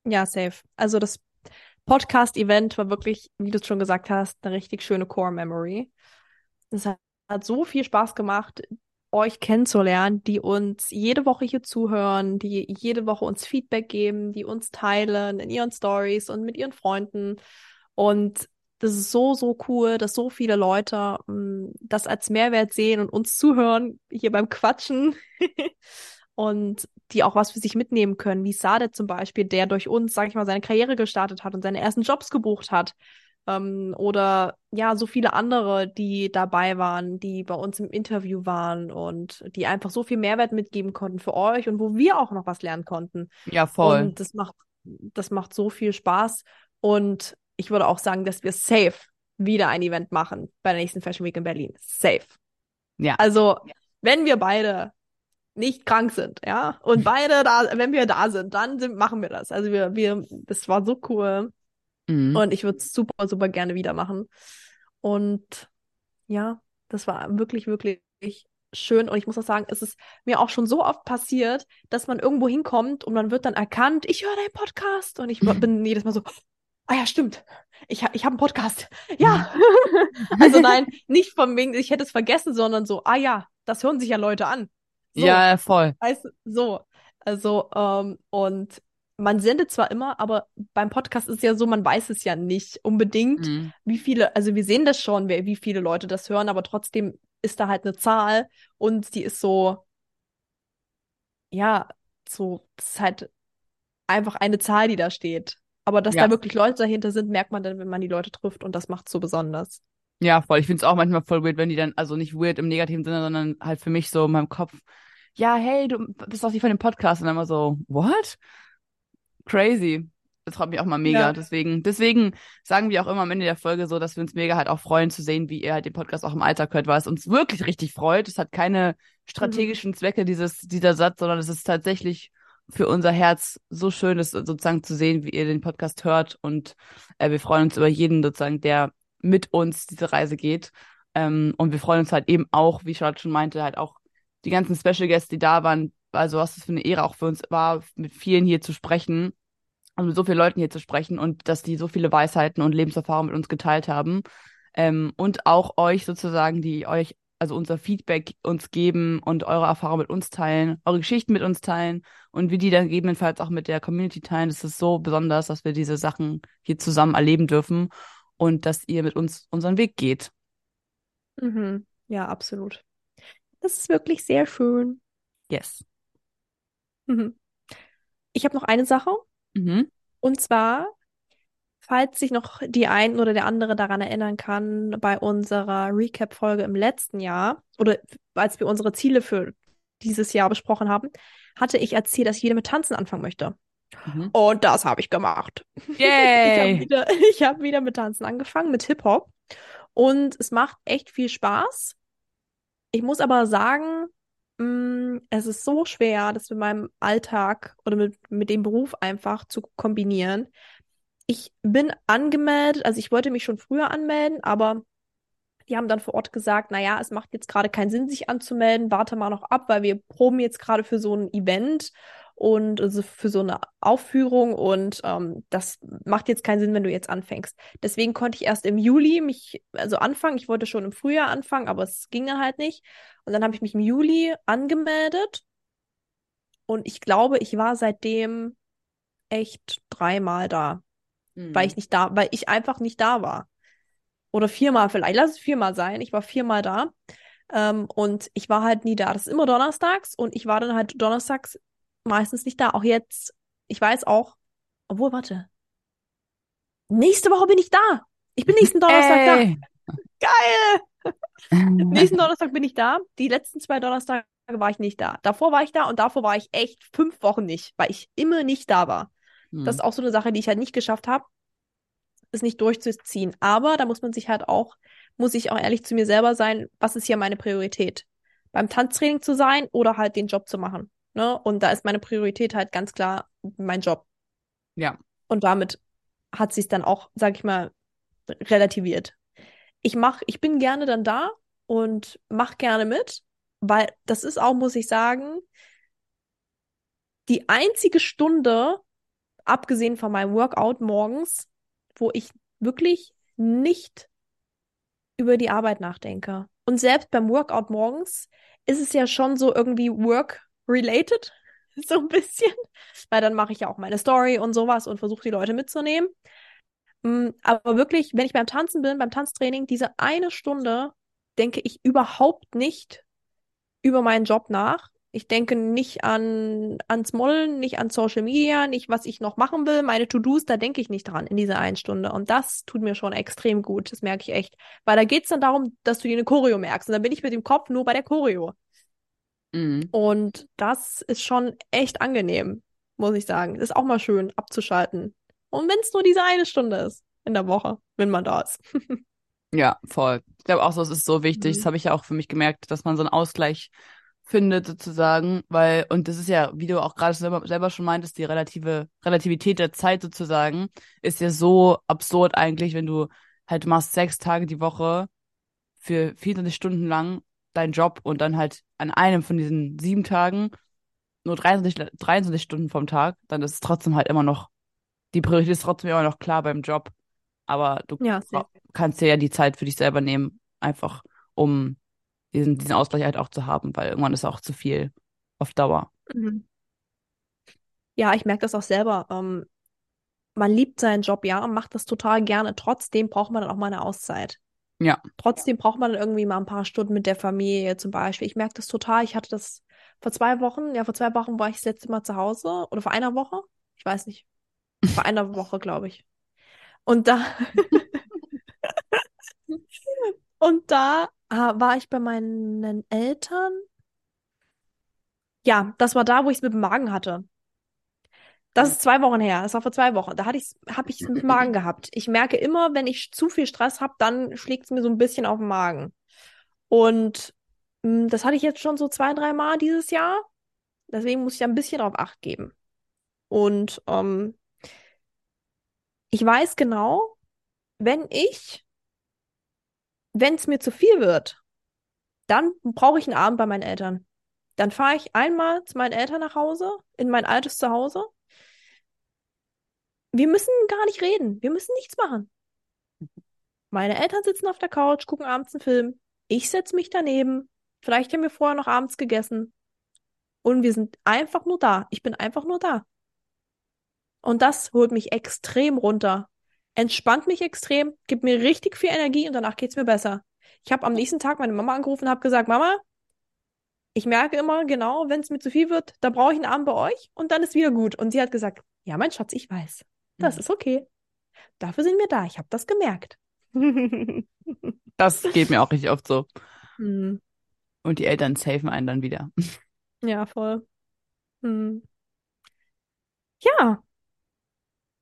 Ja, safe. Also das Podcast-Event war wirklich, wie du es schon gesagt hast, eine richtig schöne Core-Memory. Es hat so viel Spaß gemacht, euch kennenzulernen, die uns jede Woche hier zuhören, die jede Woche uns Feedback geben, die uns teilen in ihren Stories und mit ihren Freunden. Und das ist so, so cool, dass so viele Leute das als Mehrwert sehen und uns zuhören, hier beim Quatschen und die auch was für sich mitnehmen können, wie Saadet zum Beispiel, der durch uns, sag ich mal, seine Karriere gestartet hat und seine ersten Jobs gebucht hat, Oder ja, so viele andere, die dabei waren, die bei uns im Interview waren und die einfach so viel Mehrwert mitgeben konnten für euch und wo wir auch noch was lernen konnten. Ja, voll. Und das macht so viel Spaß. Und ich würde auch sagen, dass wir safe wieder ein Event machen bei der nächsten Fashion Week in Berlin. Safe. Ja. Also, wenn wir beide nicht krank sind, ja, und beide da, wenn wir da sind, dann machen wir das. Also wir, das war so cool. Mhm. Und ich würde es super, super gerne wieder machen. Und ja, das war wirklich, wirklich schön. Und ich muss auch sagen, es ist mir auch schon so oft passiert, dass man irgendwo hinkommt und man wird dann erkannt, ich höre deinen Podcast. Und ich bin jedes Mal so, ah ja, stimmt, ich habe einen Podcast. Ja, also nein, nicht von wegen, ich hätte es vergessen, sondern so, ah ja, das hören sich ja Leute an. So, ja, voll. So, also und man sendet zwar immer, aber beim Podcast ist ja so, man weiß es ja nicht unbedingt, wie viele, also wir sehen das schon, wie viele Leute das hören, aber trotzdem ist da halt eine Zahl und die ist so, ja, so, das ist halt einfach eine Zahl, die da steht. Aber dass da wirklich Leute dahinter sind, merkt man dann, wenn man die Leute trifft und das macht es so besonders. Ja, voll. Ich find's auch manchmal voll weird, wenn die dann, also nicht weird im negativen Sinne, sondern halt für mich so in meinem Kopf, ja, hey, du bist doch die von dem Podcast. Und dann immer so, what? Crazy. Das freut mich auch mal mega. Ja. Deswegen sagen wir auch immer am Ende der Folge so, dass wir uns mega halt auch freuen zu sehen, wie ihr halt den Podcast auch im Alltag hört, weil es uns wirklich richtig freut. Es hat keine strategischen Zwecke, dieser Satz, sondern es ist tatsächlich für unser Herz so schön, es sozusagen zu sehen, wie ihr den Podcast hört. Und wir freuen uns über jeden sozusagen, der mit uns diese Reise geht. Und wir freuen uns halt eben auch, wie Charlotte schon meinte, halt auch die ganzen Special Guests, die da waren, also was das für eine Ehre auch für uns war, mit vielen hier zu sprechen, also mit so vielen Leuten hier zu sprechen und dass die so viele Weisheiten und Lebenserfahrungen mit uns geteilt haben. Und auch euch sozusagen, die euch, also unser Feedback uns geben und eure Erfahrungen mit uns teilen, eure Geschichten mit uns teilen und wir die dann gegebenenfalls auch mit der Community teilen. Das ist so besonders, dass wir diese Sachen hier zusammen erleben dürfen. Und dass ihr mit uns unseren Weg geht. Mhm. Ja, absolut. Das ist wirklich sehr schön. Yes. Mhm. Ich habe noch eine Sache. Mhm. Und zwar, falls sich noch die einen oder der andere daran erinnern kann, bei unserer Recap-Folge im letzten Jahr, oder als wir unsere Ziele für dieses Jahr besprochen haben, hatte ich erzählt, dass ich wieder mit Tanzen anfangen möchte. Mhm. Und das habe ich gemacht. Yay. Ich hab wieder mit Tanzen angefangen, mit Hip-Hop. Und es macht echt viel Spaß. Ich muss aber sagen, es ist so schwer, das mit meinem Alltag oder mit dem Beruf einfach zu kombinieren. Ich bin angemeldet, also ich wollte mich schon früher anmelden, aber die haben dann vor Ort gesagt, naja, es macht jetzt gerade keinen Sinn, sich anzumelden, warte mal noch ab, weil wir proben jetzt gerade für so ein Event und also für so eine Aufführung und das macht jetzt keinen Sinn, wenn du jetzt anfängst. Deswegen konnte ich erst im Juli anfangen. Ich wollte schon im Frühjahr anfangen, aber es ging halt nicht. Und dann habe ich mich im Juli angemeldet und ich glaube, ich war seitdem echt 3-mal da, weil ich einfach nicht da war. Oder 4-mal vielleicht, lass es 4-mal sein. Ich war 4-mal da und ich war halt nie da. Das ist immer donnerstags und ich war dann halt donnerstags meistens nicht da. Auch jetzt, ich weiß auch, obwohl, warte, nächste Woche bin ich da. Ich bin nächsten Donnerstag da. Geil! Nächsten Donnerstag bin ich da. Die letzten 2 Donnerstage war ich nicht da. Davor war ich da und davor war ich echt 5 Wochen nicht, weil ich immer nicht da war. Das ist auch so eine Sache, die ich halt nicht geschafft habe, es nicht durchzuziehen. Aber da muss man sich halt auch, muss ich auch ehrlich zu mir selber sein, was ist hier meine Priorität? Beim Tanztraining zu sein oder halt den Job zu machen. Ne? Und da ist meine Priorität halt ganz klar mein Job. Ja. Und damit hat sie es dann auch, sag ich mal, relativiert. Ich bin gerne dann da und mach gerne mit, weil das ist auch, muss ich sagen, die einzige Stunde, abgesehen von meinem Workout morgens, wo ich wirklich nicht über die Arbeit nachdenke. Und selbst beim Workout morgens ist es ja schon so irgendwie work-related, so ein bisschen. Weil dann mache ich ja auch meine Story und sowas und versuche die Leute mitzunehmen. Aber wirklich, wenn ich beim Tanzen bin, beim Tanztraining, diese eine Stunde denke ich überhaupt nicht über meinen Job nach Ich denke nicht ans Modeln, nicht an Social Media, nicht, was ich noch machen will. Meine To-Dos, da denke ich nicht dran in dieser einen Stunde. Und das tut mir schon extrem gut, das merke ich echt. Weil da geht es dann darum, dass du dir eine Choreo merkst. Und dann bin ich mit dem Kopf nur bei der Choreo. Mhm. Und das ist schon echt angenehm, muss ich sagen. Ist auch mal schön, abzuschalten. Und wenn es nur diese eine Stunde ist in der Woche, wenn man da ist. Ja, voll. Ich glaube auch so, es ist so wichtig. Mhm. Das habe ich ja auch für mich gemerkt, dass man so einen Ausgleich findet sozusagen, weil, und das ist ja, wie du auch gerade selber schon meintest, die Relativität der Zeit sozusagen ist ja so absurd eigentlich, wenn du halt machst 6 Tage die Woche für 24 Stunden lang deinen Job und dann halt an einem von diesen 7 Tagen nur 23 Stunden vom Tag, dann ist es trotzdem halt immer noch, die Priorität ist trotzdem immer noch klar beim Job, aber du kannst dir ja die Zeit für dich selber nehmen, einfach um diesen Ausgleich halt auch zu haben, weil irgendwann ist auch zu viel auf Dauer. Mhm. Ja, ich merke das auch selber. Man liebt seinen Job, ja, und macht das total gerne. Trotzdem braucht man dann auch mal eine Auszeit. Ja. Trotzdem braucht man dann irgendwie mal ein paar Stunden mit der Familie zum Beispiel. Ich merke das total. Ich hatte das vor 2 Wochen war ich das letzte Mal zu Hause. Oder vor einer Woche? Ich weiß nicht. Vor einer Woche, glaube ich. Und da war ich bei meinen Eltern. Ja, das war da, wo ich es mit dem Magen hatte. Das ist 2 Wochen her. Das war vor 2 Wochen. Da habe ich es mit dem Magen gehabt. Ich merke immer, wenn ich zu viel Stress habe, dann schlägt es mir so ein bisschen auf den Magen. Und das hatte ich jetzt schon so 2-3 Mal dieses Jahr. Deswegen muss ich da ein bisschen drauf Acht geben. Und ich weiß genau, wenn es mir zu viel wird, dann brauche ich einen Abend bei meinen Eltern. Dann fahre ich einmal zu meinen Eltern nach Hause, in mein altes Zuhause. Wir müssen gar nicht reden. Wir müssen nichts machen. Meine Eltern sitzen auf der Couch, gucken abends einen Film. Ich setze mich daneben. Vielleicht haben wir vorher noch abends gegessen. Und wir sind einfach nur da. Ich bin einfach nur da. Und das holt mich extrem runter. Entspannt mich extrem, gibt mir richtig viel Energie und danach geht's mir besser. Ich habe am nächsten Tag meine Mama angerufen und habe gesagt, Mama, ich merke immer genau, wenn es mir zu viel wird, da brauche ich einen Abend bei euch und dann ist wieder gut. Und sie hat gesagt, ja, mein Schatz, ich weiß, das ist okay. Dafür sind wir da, ich habe das gemerkt. Das geht mir auch richtig oft so. Mhm. Und die Eltern safen einen dann wieder. Ja, voll. Mhm. Ja.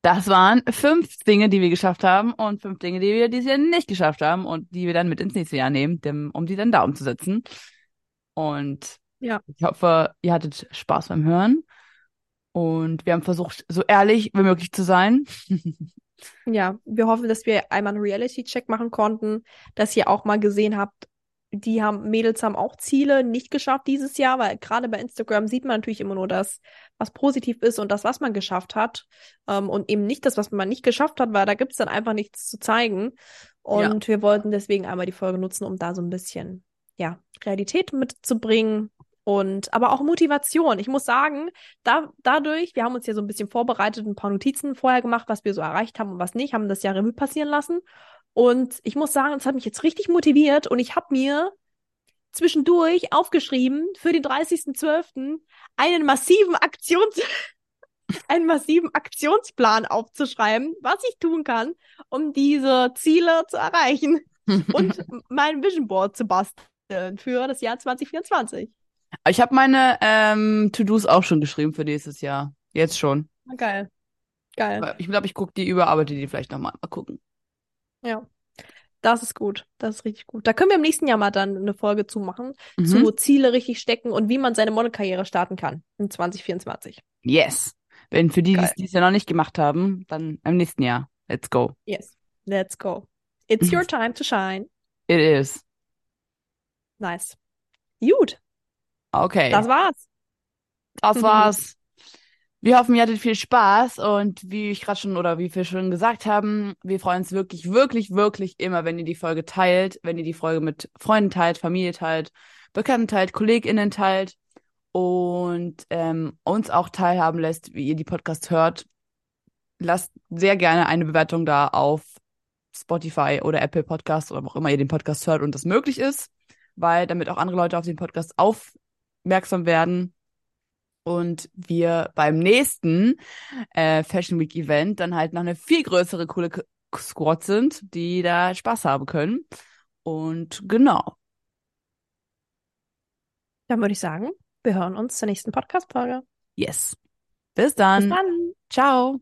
Das waren 5 Dinge, die wir geschafft haben und 5 Dinge, die wir dieses Jahr nicht geschafft haben und die wir dann mit ins nächste Jahr nehmen, um die dann da umzusetzen. Und ich hoffe, ihr hattet Spaß beim Hören und wir haben versucht, so ehrlich wie möglich zu sein. Ja, wir hoffen, dass wir einmal einen Reality-Check machen konnten, dass ihr auch mal gesehen habt, Mädels haben auch Ziele nicht geschafft dieses Jahr, weil gerade bei Instagram sieht man natürlich immer nur das, was positiv ist und das, was man geschafft hat. Und eben nicht das, was man nicht geschafft hat, weil da gibt es dann einfach nichts zu zeigen. Und wir wollten deswegen einmal die Folge nutzen, um da so ein bisschen Realität mitzubringen. Und aber auch Motivation. Ich muss sagen, dadurch, wir haben uns ja so ein bisschen vorbereitet, ein paar Notizen vorher gemacht, was wir so erreicht haben und was nicht, haben das ja Revue passieren lassen. Und ich muss sagen, es hat mich jetzt richtig motiviert und ich habe mir zwischendurch aufgeschrieben für den 30.12. einen massiven Aktionsplan aufzuschreiben, was ich tun kann, um diese Ziele zu erreichen und mein Vision Board zu basteln für das Jahr 2024. Ich habe meine To-Dos auch schon geschrieben für nächstes Jahr. Jetzt schon. Geil. Ich glaube, ich überarbeite die vielleicht nochmal. Mal gucken. Ja, das ist gut. Das ist richtig gut. Da können wir im nächsten Jahr mal dann eine Folge zu machen, zu Ziele richtig stecken und wie man seine Modelkarriere starten kann in 2024. Yes. Wenn für die, die es ja noch nicht gemacht haben, dann im nächsten Jahr. Let's go. Yes, let's go. It's your time to shine. It is. Nice. Gut. Okay. Das war's. Wir hoffen, ihr hattet viel Spaß und wie wir schon gesagt haben, wir freuen uns wirklich, wirklich, wirklich immer, wenn ihr die Folge teilt, wenn ihr die Folge mit Freunden teilt, Familie teilt, Bekannten teilt, KollegInnen teilt und uns auch teilhaben lässt, wie ihr die Podcasts hört. Lasst sehr gerne eine Bewertung da auf Spotify oder Apple Podcasts oder wo auch immer ihr den Podcast hört und das möglich ist, weil damit auch andere Leute auf den Podcast aufmerksam aufmerksam werden. Und wir beim nächsten Fashion Week Event dann halt noch eine viel größere, coole Squad sind, die da Spaß haben können. Und genau. Dann würde ich sagen, wir hören uns zur nächsten Podcast-Folge. Yes. Bis dann. Ciao.